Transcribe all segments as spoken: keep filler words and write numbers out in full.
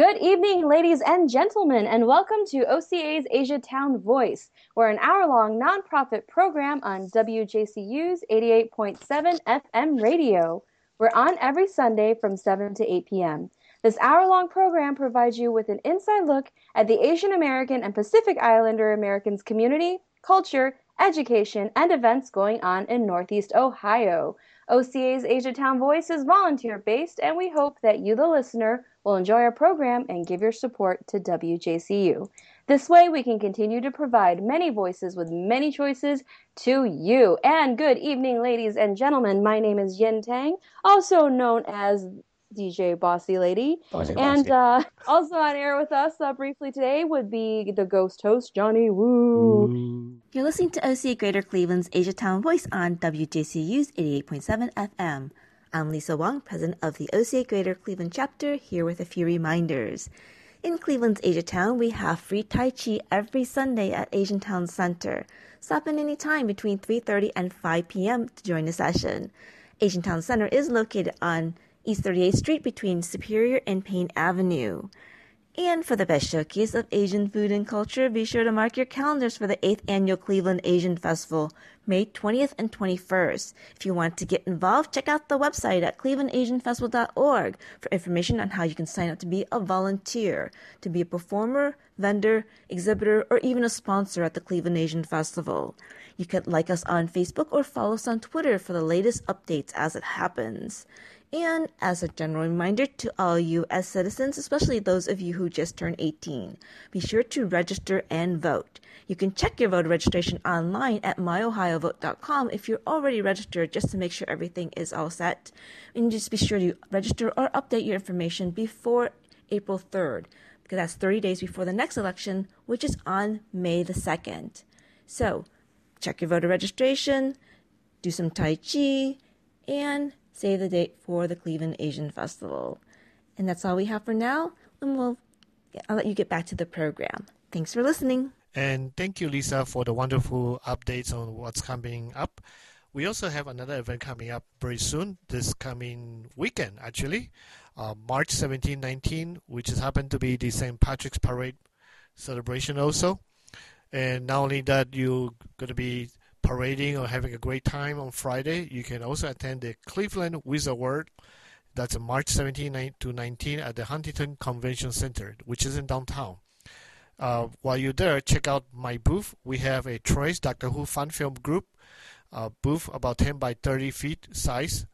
Good evening, ladies and gentlemen, and welcome to O C A's Asia Town Voice. We're an hour-long nonprofit program on W J C U's eighty-eight point seven F M radio. We're on every Sunday from seven to eight p m This hour-long program provides you with an inside look at the Asian American and Pacific Islander Americans community, culture, education, and events going on in Northeast Ohio. O C A's Asia Town Voice is volunteer-based, and we hope that you, the listener, will enjoy our program and give your support to W J C U. This way, we can continue to provide many voices with many choices to you. And good evening, ladies and gentlemen. My name is Yen Tang, also known as D J Bossy Lady. Bossy, and bossy. Uh, also on air with us uh, briefly today would be the ghost host, Johnny Wu. Ooh. You're listening to O C A Greater Cleveland's Asia Town Voice on W J C U's eighty-eight point seven F M. I'm Lisa Wong, president of the O C A Greater Cleveland chapter, here with a few reminders. In Cleveland's Asia Town, we have free Tai Chi every Sunday at Asian Town Center. Stop in any time between three thirty and five p m to join the session. Asian Town Center is located on East thirty-eighth Street between Superior and Payne Avenue. And for the best showcase of Asian food and culture, be sure to mark your calendars for the eighth Annual Cleveland Asian Festival, May twentieth and twenty-first. If you want to get involved, check out the website at cleveland asian festival dot org for information on how you can sign up to be a volunteer, to be a performer, vendor, exhibitor, or even a sponsor at the Cleveland Asian Festival. You can like us on Facebook or follow us on Twitter for the latest updates as it happens. And as a general reminder to all U S citizens, especially those of you who just turned eighteen, be sure to register and vote. You can check your voter registration online at my ohio vote dot com if you're already registered, just to make sure everything is all set. And just be sure to register or update your information before April third, because that's thirty days before the next election, which is on May the second. So check your voter registration, do some Tai Chi, and save the date for the Cleveland Asian Festival. And that's all we have for now, and we'll, I'll let you get back to the program. Thanks for listening. And thank you, Lisa, for the wonderful updates on what's coming up. We also have another event coming up very soon, this coming weekend, actually, uh, March seventeenth, nineteenth, which has happened to be the Saint Patrick's Parade celebration also. And not only that, you're going to be parading or having a great time on Friday, you can also attend the Cleveland Wizard World. That's March seventeenth to nineteenth at the Huntington Convention Center, which is in downtown. Uh, while you're there, check out my booth. We have a Troy's Doctor Who Fan Film Group uh, booth, about ten by thirty feet size,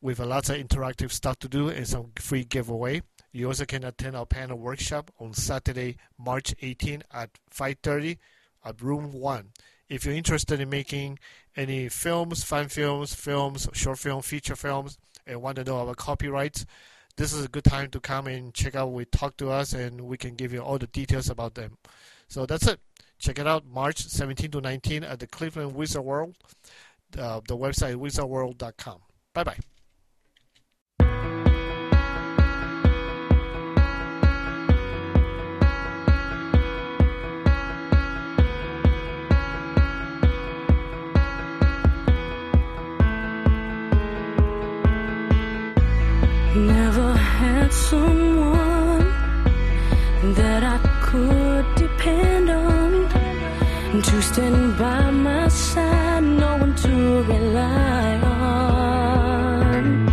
with lots of interactive stuff to do and some free giveaway. You also can attend our panel workshop on Saturday, March eighteenth at five thirty at Room one. If you're interested in making any films, fan films, films, short film, feature films, and want to know about copyrights, this is a good time to come and check out. We talk to us, and we can give you all the details about them. So that's it. Check it out, March seventeenth to nineteenth at the Cleveland Wizard World. Uh, the website is wizard world dot com. Bye-bye. Someone that I could depend on to stand by my side, no one to rely on.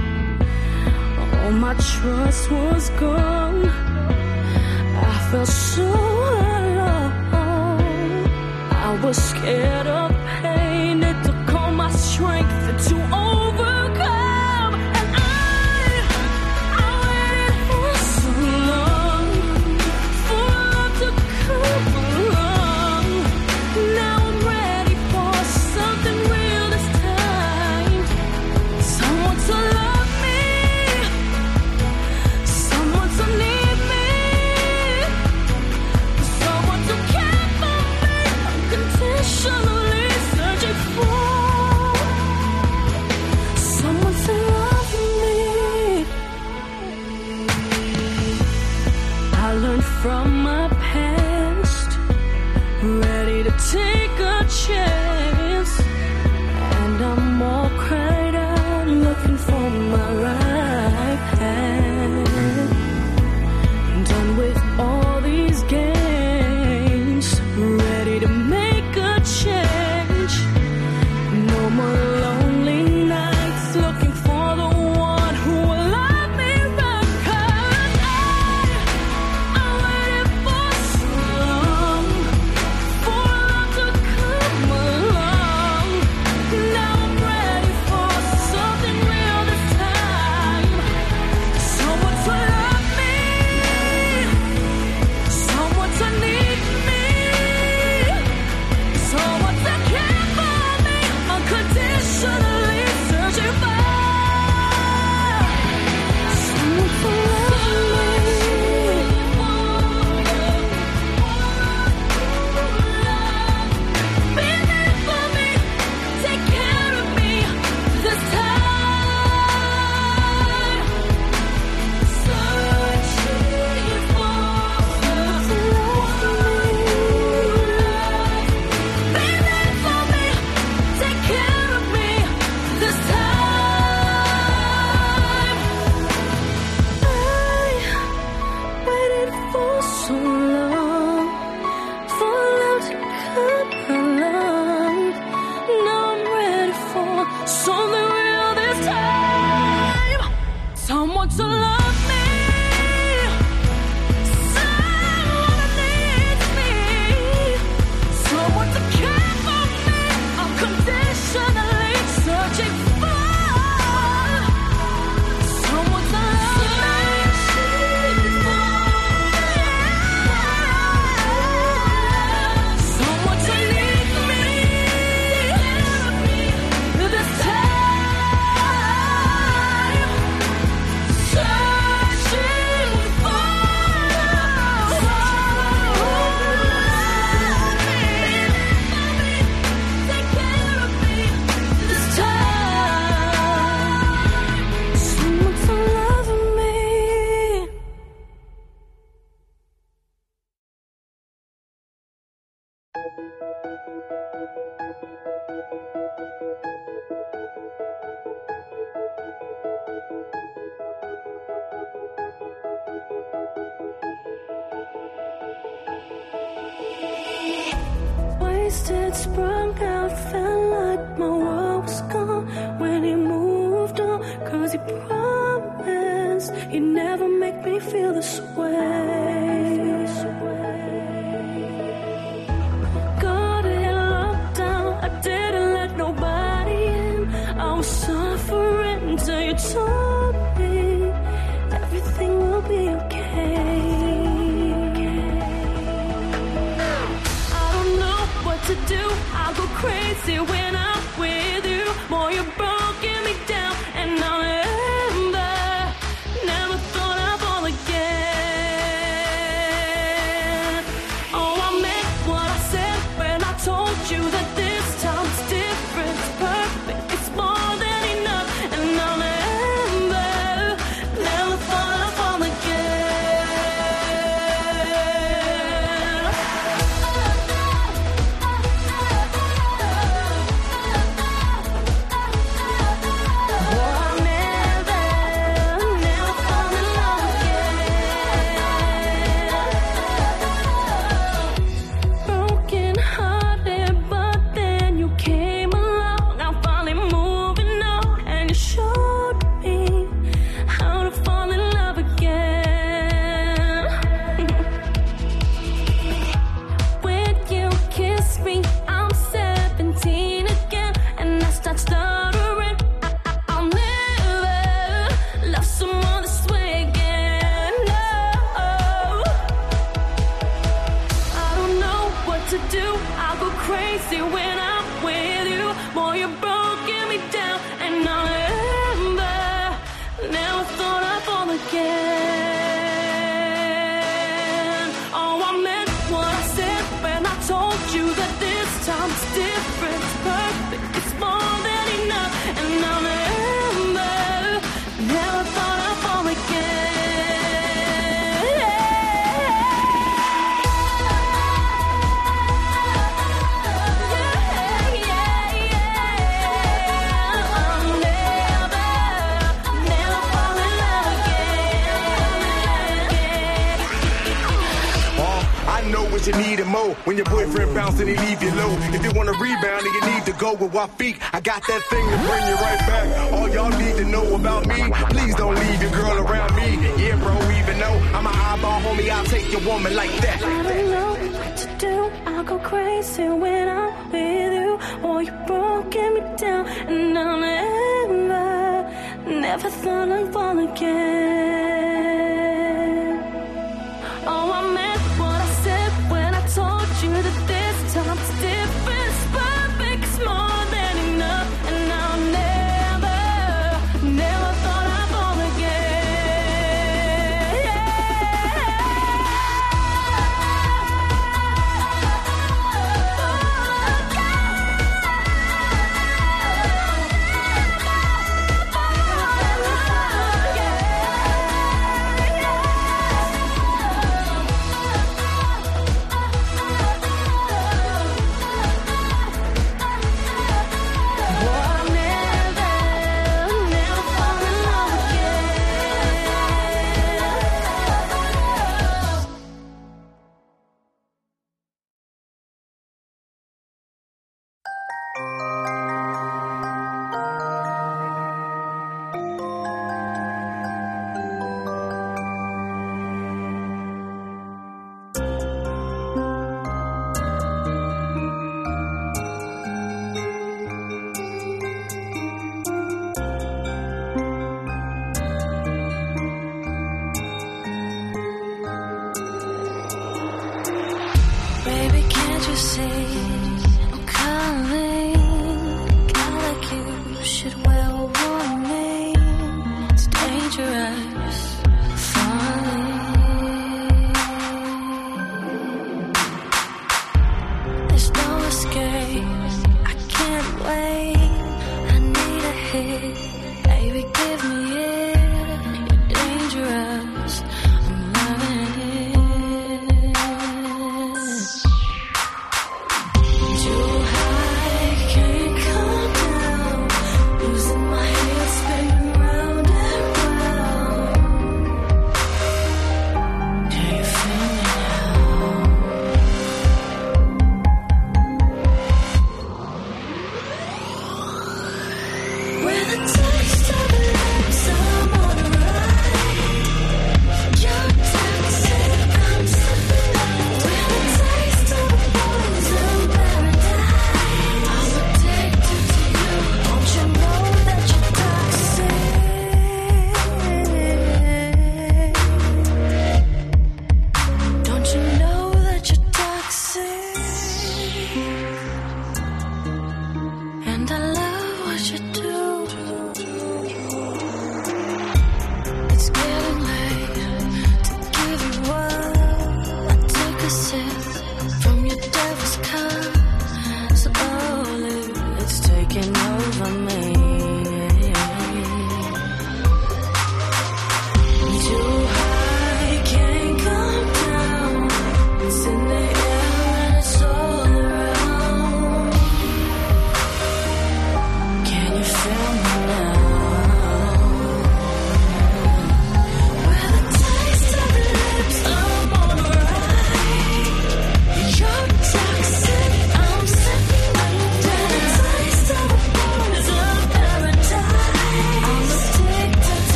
All my trust was gone. I felt so alone. I was scared of pain. It took all my strength to overcome. Shalom. twisted, sprung out, felt like my world was gone when he moved on. Cause he promised he'd never make me feel this way. Got it locked down, I didn't let nobody in. I was suffering until you told me everything will be okay. To do, I go crazy when I'm with you. More you broken me down, and I'll never, never thought I'd fall again. Oh, I meant what I said when I told you that this time's different, it's perfect, it's more than enough, and I'll never, never thought I'd fall again. You need a mo when your boyfriend bounce and he leave you low. If you want to rebound, then you need to go with my feet. I got that thing to bring you right back. All y'all need to know about me, please don't leave your girl around me. Yeah, bro, even though I'm an eyeball, homie, I'll take your woman like that. I don't know what to do. I'll go crazy when I'm with you. Oh, you broke me down, and I'll never, never thought I'd fall again. Oh, I meant what I said when I told you that this time it's different, it's perfect, it's more than enough, and I'll never, never thought I'd fall again.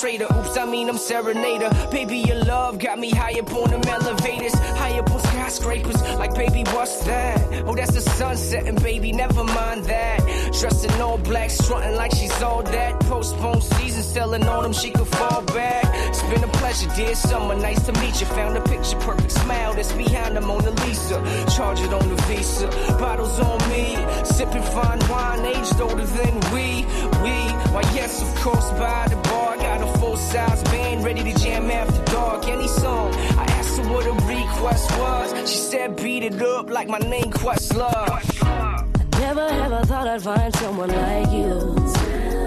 Traitor. Oops, I mean I'm serenader. Baby, your love got me high up on them elevators, high up on skyscrapers. Like, baby, what's that? Oh, that's the sun setting, baby, never mind that. Dressed in all black, strutting like she's all that. Postponed season, selling on them, she could fall back. It's been a pleasure, dear summer, nice to meet you. Found a picture, perfect smile, that's behind the Mona Lisa. Charge it on the Visa, bottles on me. Sipping fine wine, aged older than we, we. Why, yes, of course, by the bar. A full-size band ready to jam after dark, any song. I asked her what her request was. She said, beat it up like my name, Questlove. I never ever thought I'd find someone like you.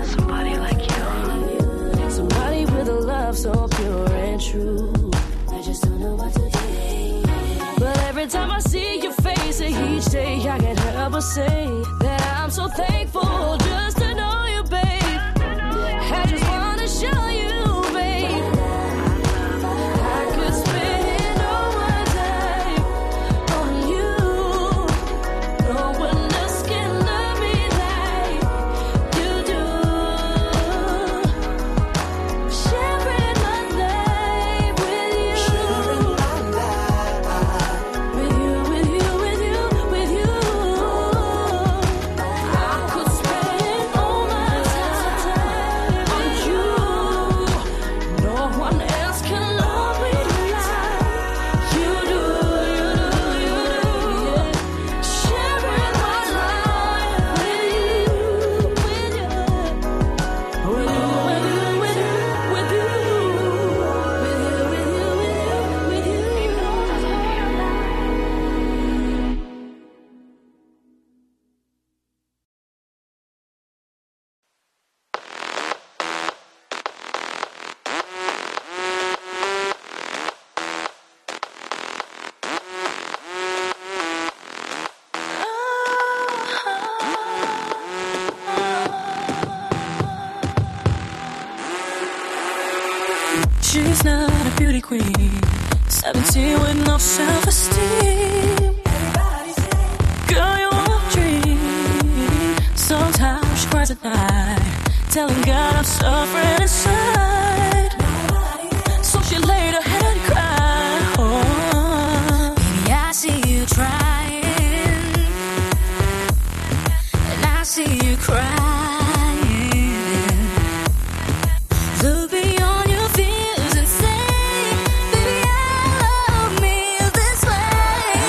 Somebody like you. Somebody with a love so pure and true. I just don't know what to do. But every time I see your face, each day I can't help but say that I'm so thankful just to know you, babe. I just wanna show you. She's not a beauty queen. seventeen with no self-esteem. Girl, you won't dream. Sometimes she cries at night, telling God I'm suffering inside. So she laid her head and cried. Oh, baby, I see you trying, and I see you crying. Look beyond your fears and say, baby, I love me this way.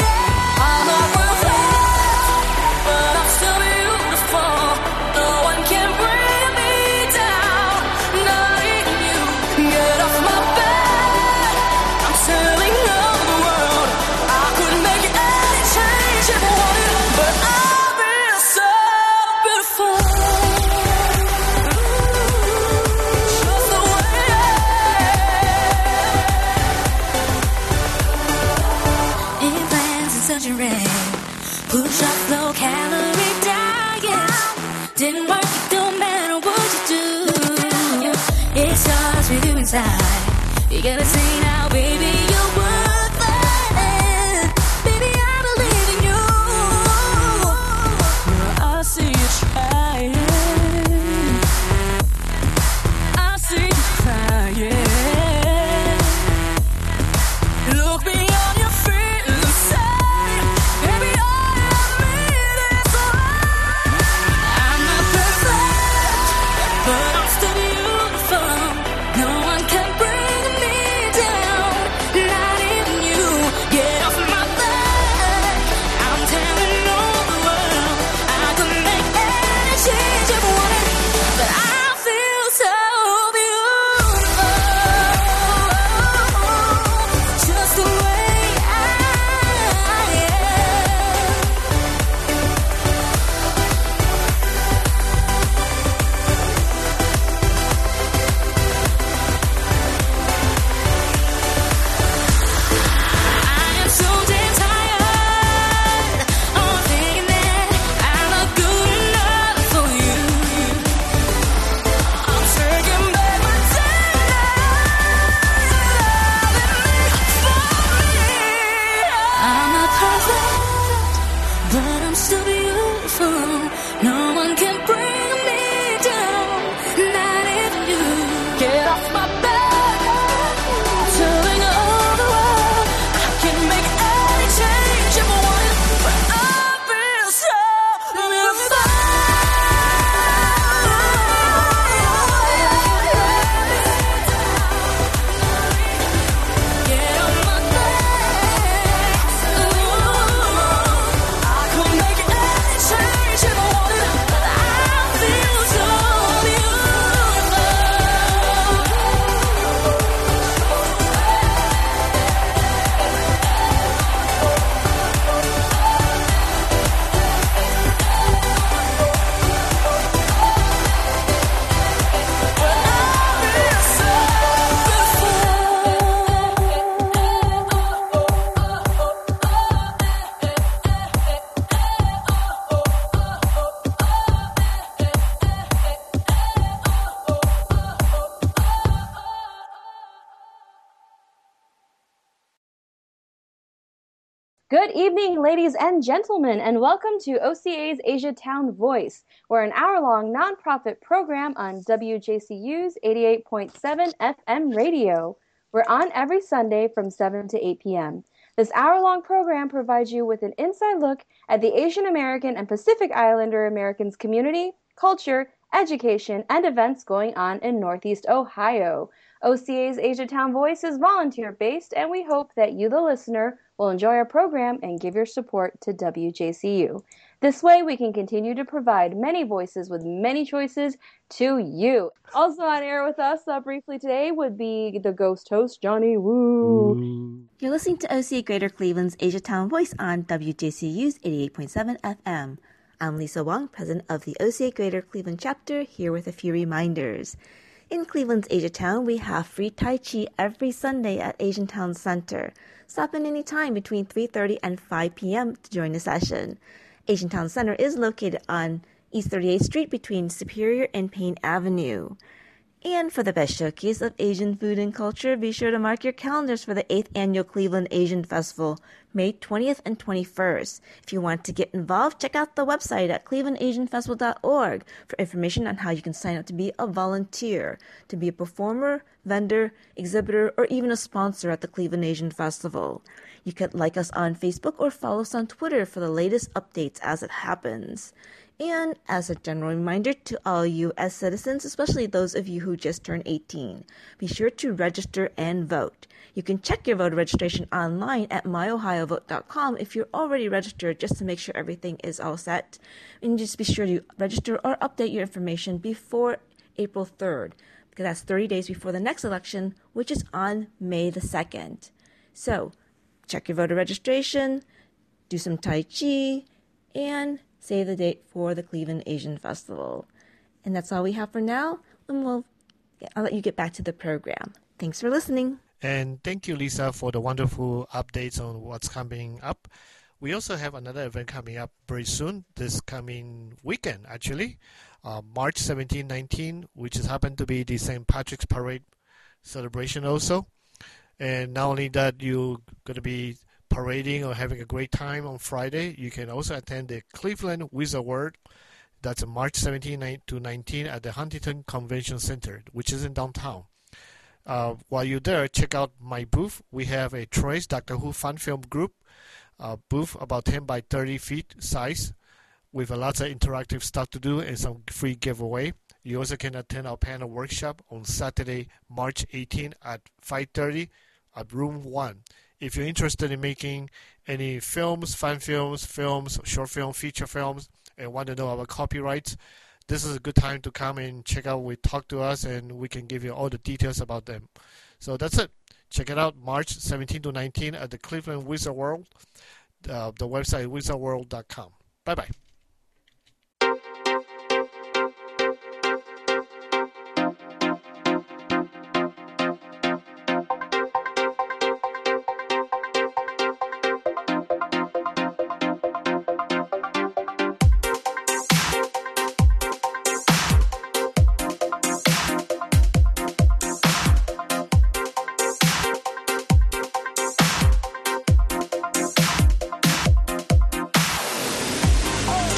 I'm not perfect, but I'm still beautiful. No one can bring me down, not even you. Get off my back, I'm telling the world I couldn't make any change if I wanted, but I've been so beautiful. Push up low calorie diet. Didn't work, it don't matter what you do. It starts with you inside. You gotta say now, baby, you're worth it. Baby, I believe in you. Girl, I see you trying. I see you crying. Look beyond your fears and say, baby, I love me this way. I'm not perfect, but I'm still beautiful. No one can bring me down, not even you. Get off my back, I'm telling all the world I could make any change if I wanted, but I feel so beautiful, just the way I am. I am so damn tired of thinking that I'm not good enough for you. I'm taking back my time. I'm not perfect, but I'm still beautiful. No one can bring me down, not even you. Get off my back, I'm telling all the world I can make any change if I wanted, but I feel so beautiful. Get off my back, ooh. I could make any change if I wanted, but I feel so beautiful. Good evening, ladies and gentlemen, and welcome to O C A's Asia Town Voice. We're an hour-long nonprofit program on W J C U's eighty-eight point seven F M radio. We're on every Sunday from seven to eight p.m. This hour-long program provides you with an inside look at the Asian American and Pacific Islander Americans community, culture, education, and events going on in Northeast Ohio. O C A's Asia Town Voice is volunteer-based, and we hope that you, the listener, will enjoy our program and give your support to W J C U. This way, we can continue to provide many voices with many choices to you. Also on air with us uh, briefly today would be the ghost host, Johnny Wu. You're listening to O C A Greater Cleveland's Asia Town Voice on W J C U's eighty-eight point seven F M. I'm Lisa Wong, president of the O C A Greater Cleveland chapter, here with a few reminders. In Cleveland's Asia Town, we have free Tai Chi every Sunday at Asian Town Center. Stop in any time between three thirty and five p.m. to join the session. Asian Town Center is located on East thirty-eighth Street between Superior and Payne Avenue. And for the best showcase of Asian food and culture, be sure to mark your calendars for the eighth Annual Cleveland Asian Festival, May twentieth and twenty-first. If you want to get involved, check out the website at cleveland asian festival dot org for information on how you can sign up to be a volunteer, to be a performer, vendor, exhibitor, or even a sponsor at the Cleveland Asian Festival. You can like us on Facebook or follow us on Twitter for the latest updates as it happens. And as a general reminder to all U S citizens, especially those of you who just turned eighteen, be sure to register and vote. You can check your voter registration online at my ohio vote dot com if you're already registered, just to make sure everything is all set. And just be sure to register or update your information before April third, because that's thirty days before the next election, which is on May the second. So check your voter registration, do some Tai Chi, and save the date for the Cleveland Asian Festival. And that's all we have for now, and we'll, I'll let you get back to the program. Thanks for listening. And thank you, Lisa, for the wonderful updates on what's coming up. We also have another event coming up very soon, this coming weekend, actually, uh, March seventeenth, nineteenth, which has happened to be the Saint Patrick's Parade celebration also. And not only that, you're going to be parading or having a great time on Friday, you can also attend the Cleveland Wizard World. That's March seventeenth to nineteenth at the Huntington Convention Center, which is in downtown. Uh, while you're there, check out my booth. We have a Troy's Doctor Who Fun Film Group uh, booth, about ten by thirty feet size, with uh, lots of interactive stuff to do and some free giveaway. You also can attend our panel workshop on Saturday, March eighteenth at five thirty at Room one. If you're interested in making any films, fan films, films, short film, feature films, and want to know about copyrights, this is a good time to come and check out. We talk to us, and we can give you all the details about them. So that's it. Check it out, March seventeenth to nineteenth at the Cleveland Wizard World. Uh, the website wizard world dot com. Bye-bye. Oh!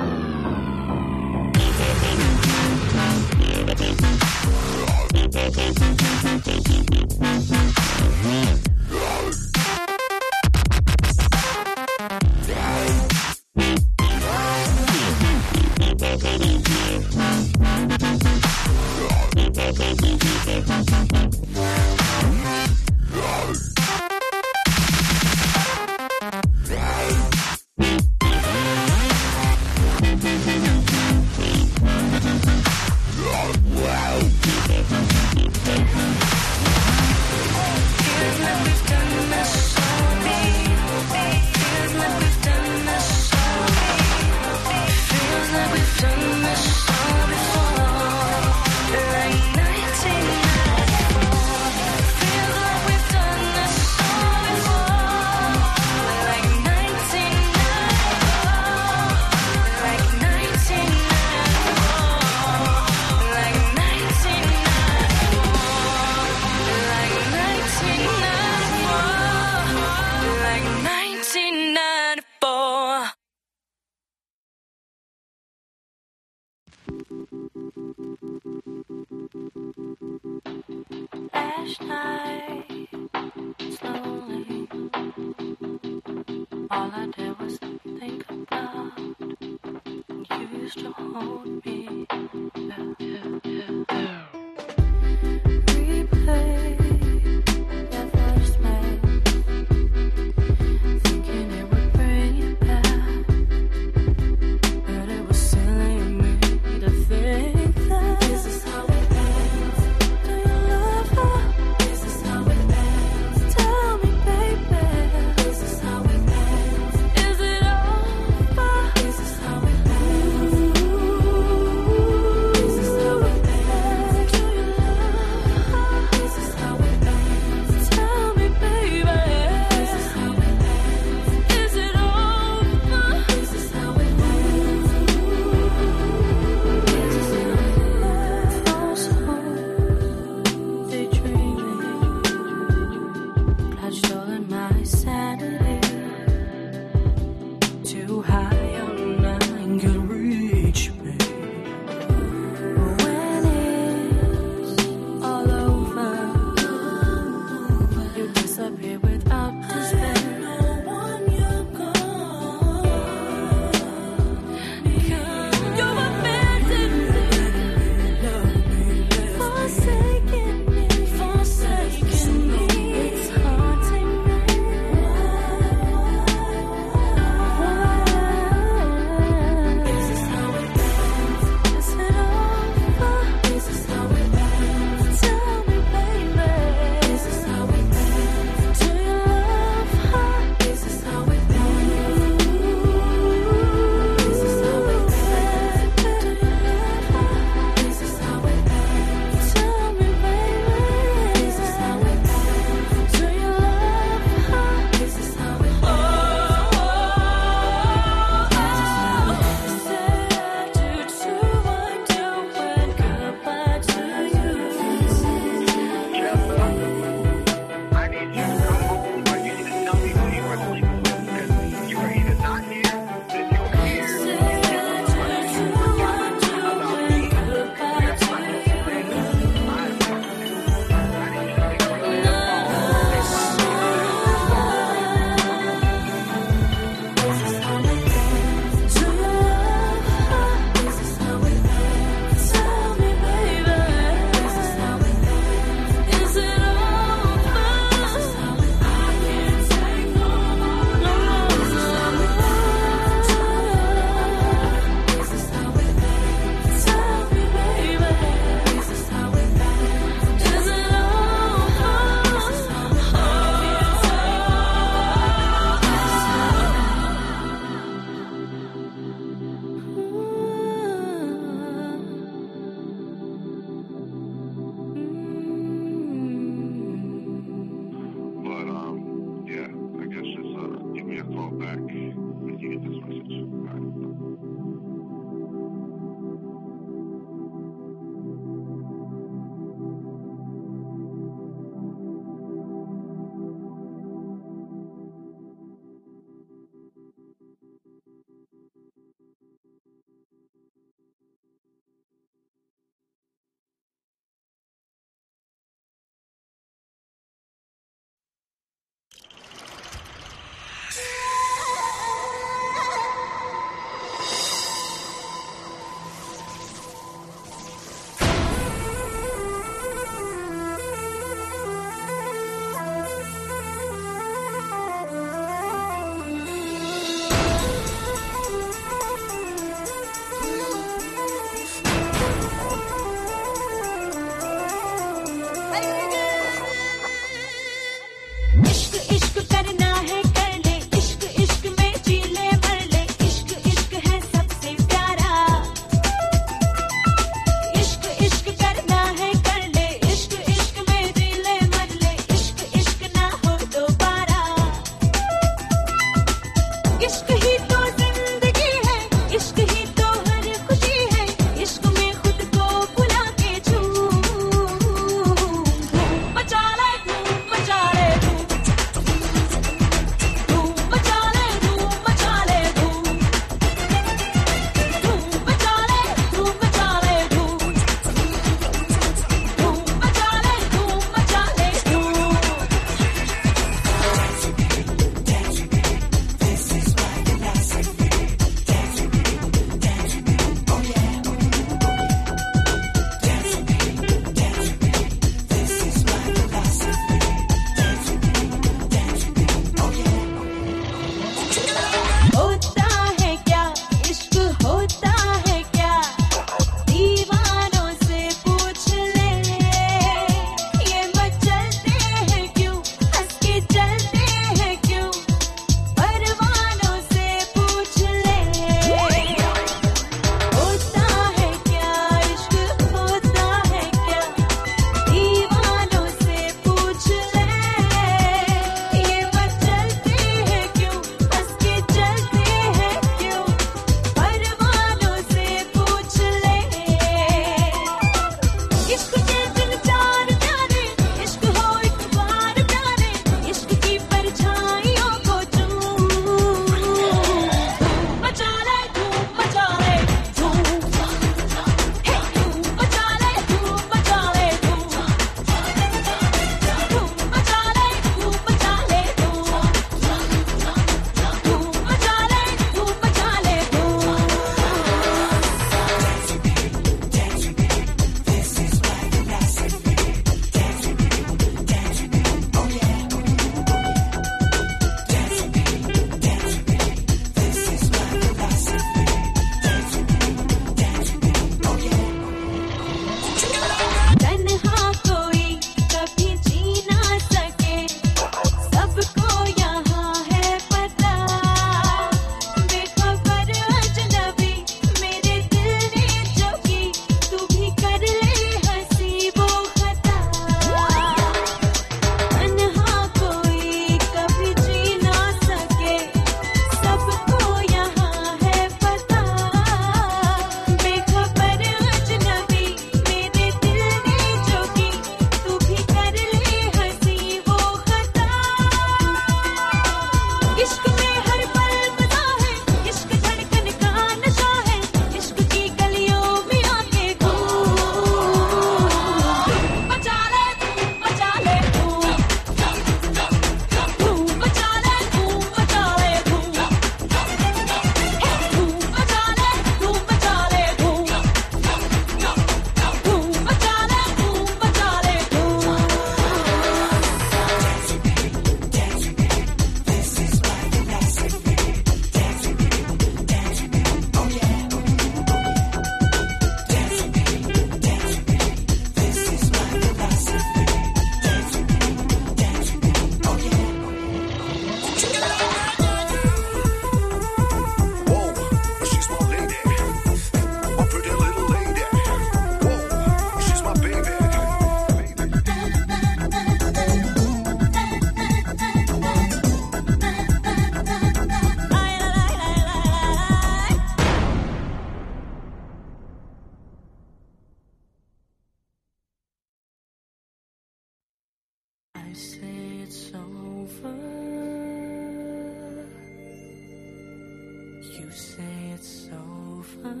say it's over,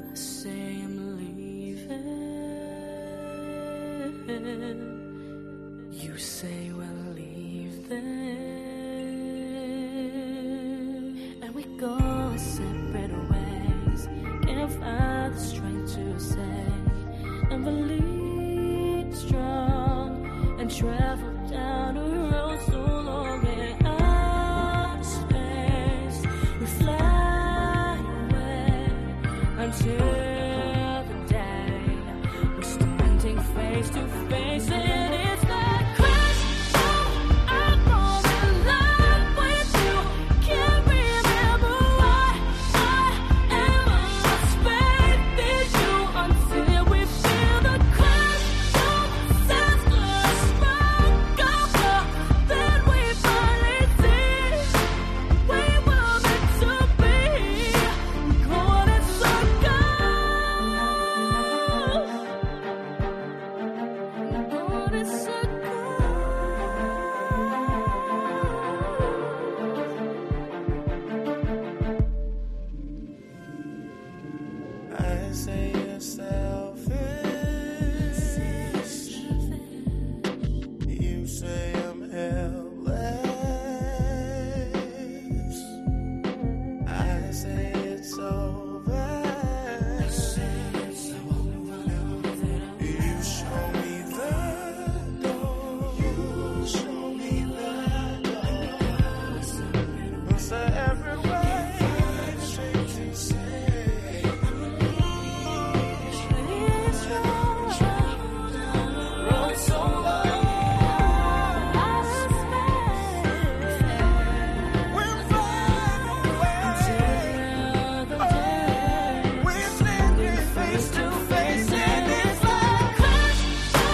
I say I'm leaving, you say we'll leave then, and we go our separate ways, can't find the strength to say, and believe strong, and travel down a road so long and out of space. We fly away until the day we're standing face to face, and it's that crash. So I fall in love with you. Can't remember why I am unsuspecting you until we feel the crash. So senseless smoke of love. Then we finally see we were meant to be. Going in circles. Going in circles. I say you're selfish. You say I'm helpless. I say it's over. I say it's over now that I'm. You show me the door. You show me the door. It's every way. It's strange to say. It's wrong. Run so long. Out of space. We're flying away. Until the day we're standing face to face, and it's like crash. So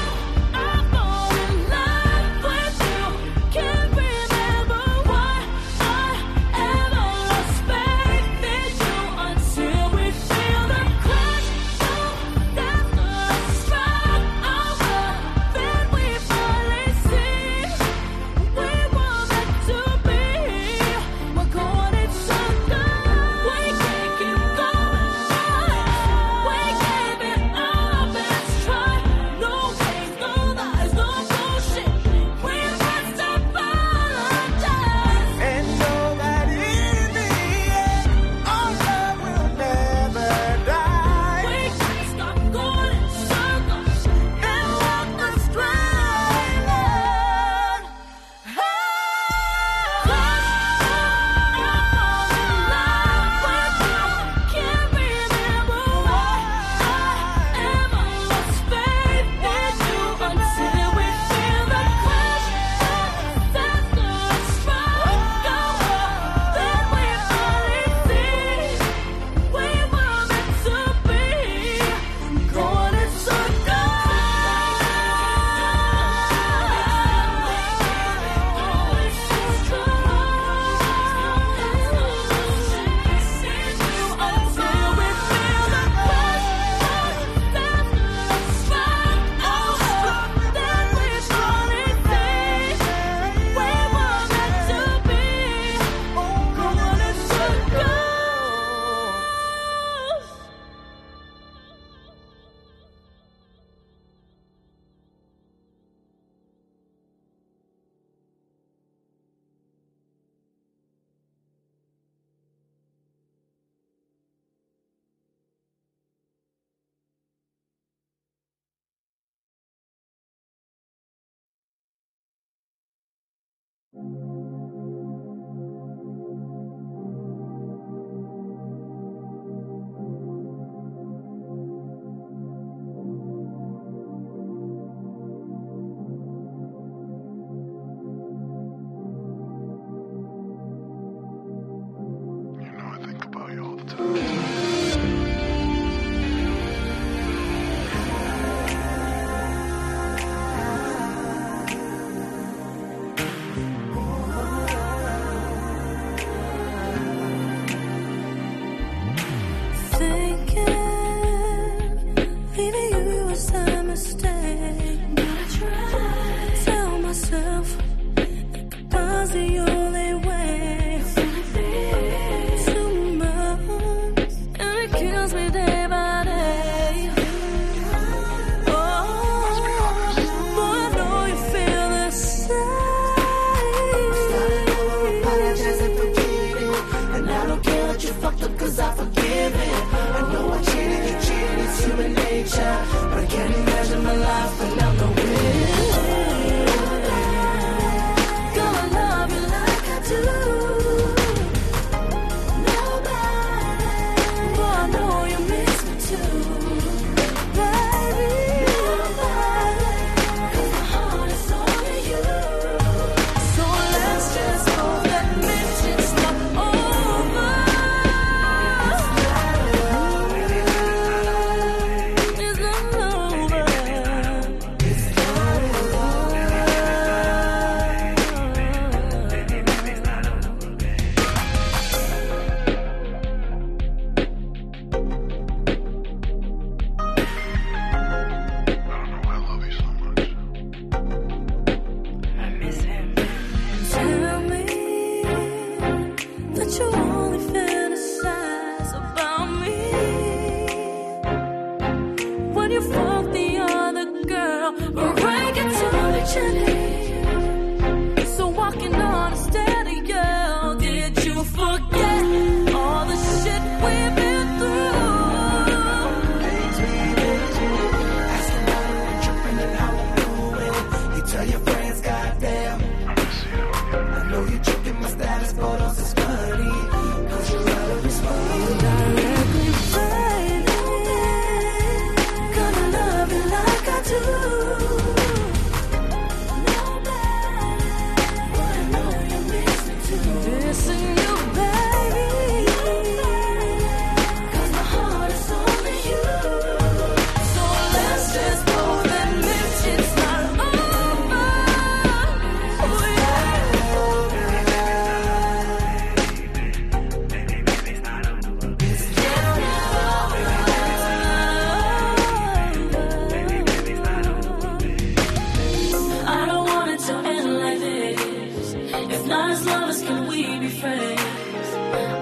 I fall in love with you. Can't remember why I am unsuspecting you until we feel the crash. So that's the strong over. Then we finally see we were meant to be. We're going in circles. We can't keep going. We gave it our best try. No games, no lies, no bullshit. We must apologize. And know that in the end, our love will never die. We can't stop going in circles. And walk the straight line. You know, I think about you all the time. promise can we be friends?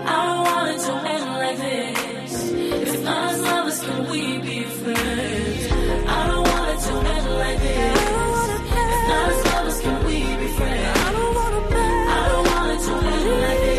I don't want it to end like this. If not as lovers, can we be friends? I don't want it to end like this. If not as lovers, can we be friends? I don't want it to end like this.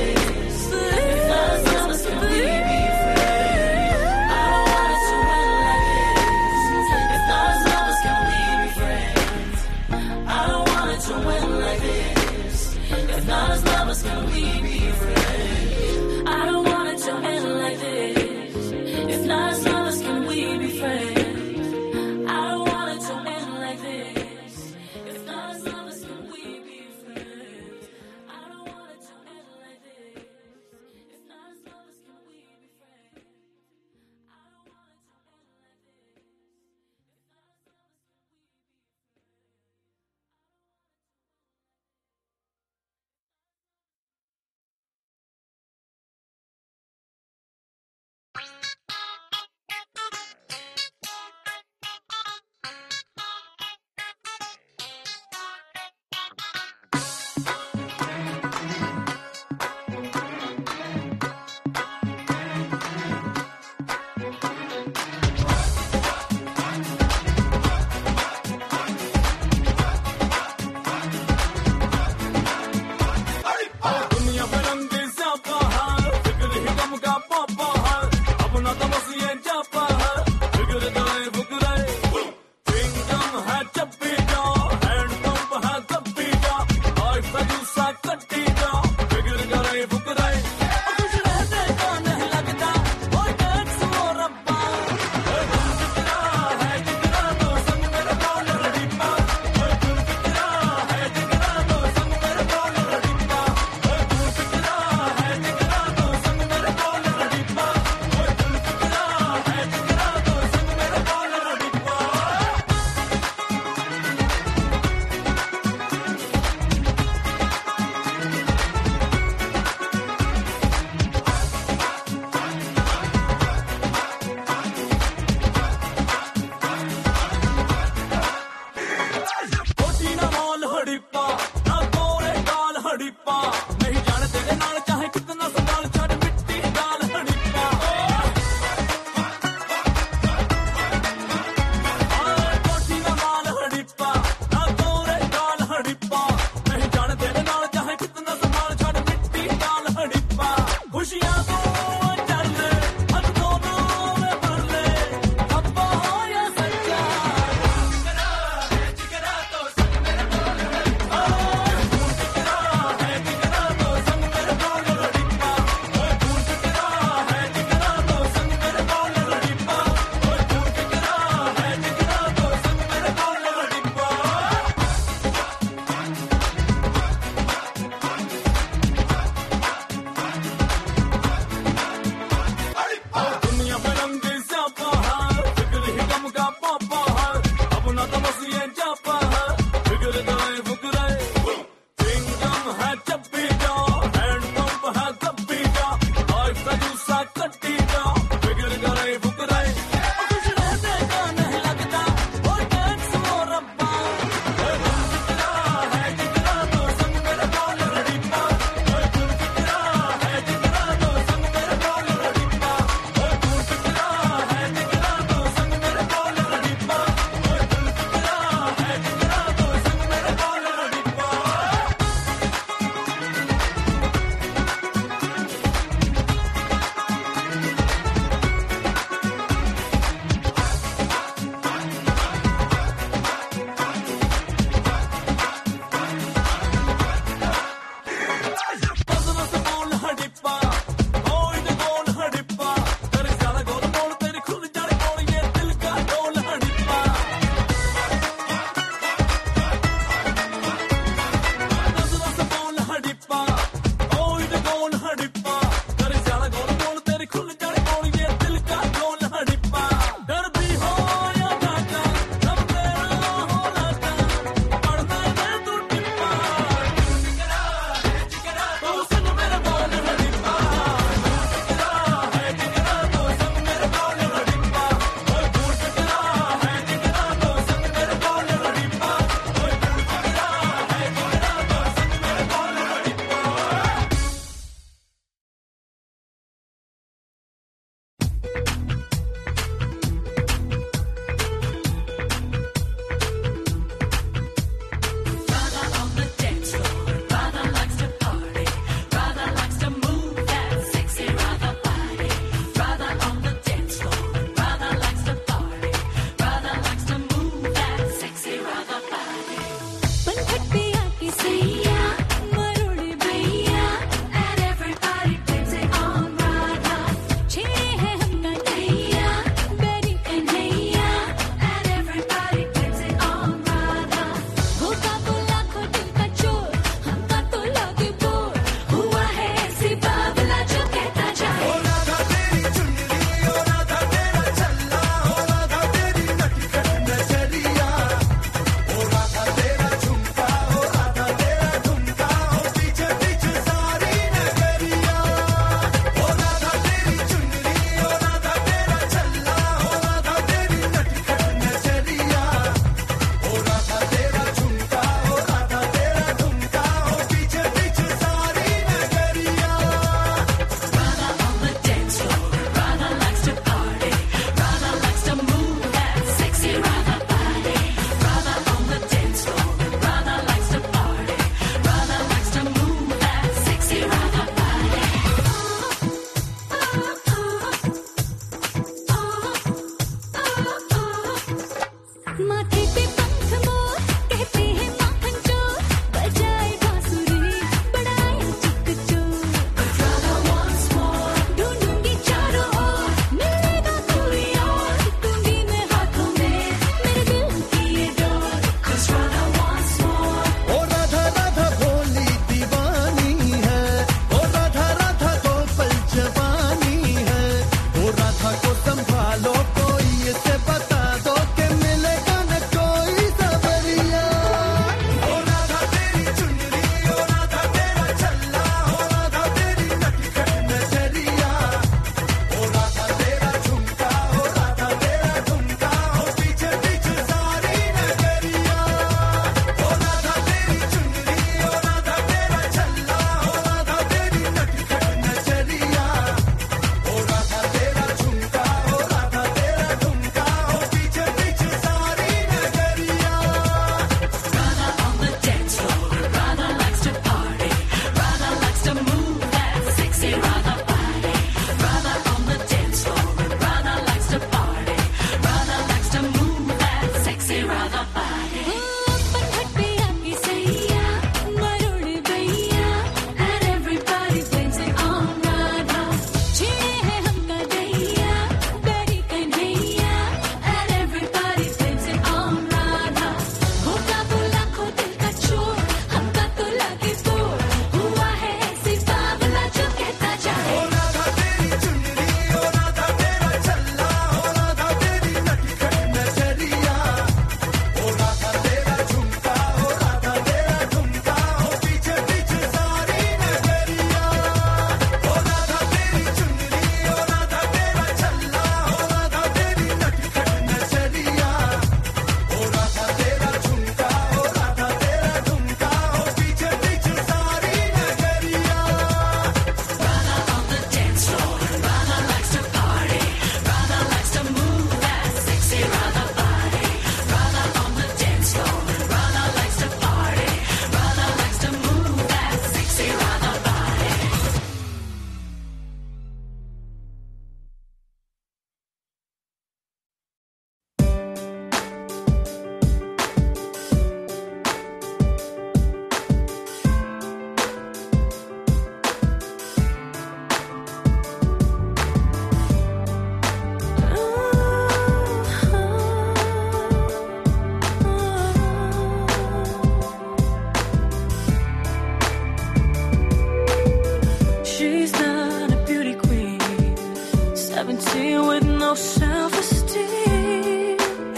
no self-esteem.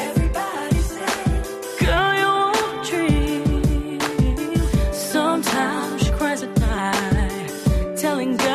Everybody says, girl, you won't dream. Sometimes she cries at night, telling God